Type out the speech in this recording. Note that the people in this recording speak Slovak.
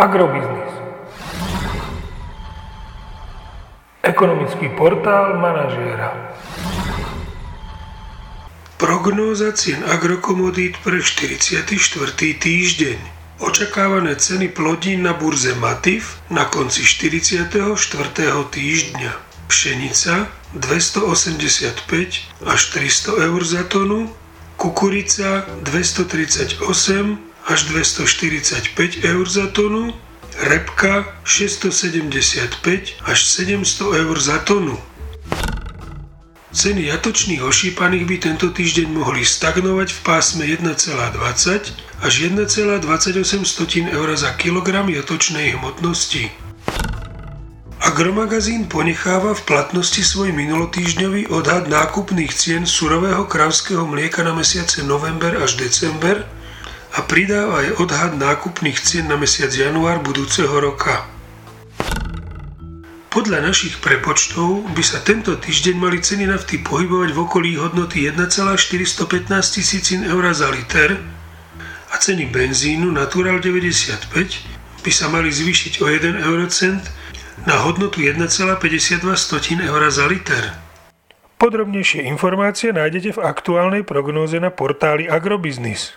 Agrobiznis. Ekonomický portál manažéra. Prognóza cien agrokomodít pre 44. týždeň. Očakávané ceny plodín na burze Matif na konci 44. týždňa. Pšenica 285 až 300 eur za tonu, kukurica 238 až 245 eur za tonu, repka 675 až 700 eur za tonu. Ceny jatočných ošípaných by tento týždeň mohli stagnovať v pásme 1,20 až 1,28 eur za kilogram jatočnej hmotnosti. Agromagazín ponecháva v platnosti svoj minulotýždňový odhad nákupných cien surového kravského mlieka na mesiace november až december a pridáva aj odhad nákupných cien na mesiac január budúceho roka. Podľa našich prepočtov by sa tento týždeň mali ceny nafty pohybovať v okolí hodnoty 1,415 eur za liter a ceny benzínu Natural 95 by sa mali zvýšiť o 1 eurocent na hodnotu 1,52 eur za liter. Podrobnejšie informácie nájdete v aktuálnej prognóze na portáli Agrobiznis.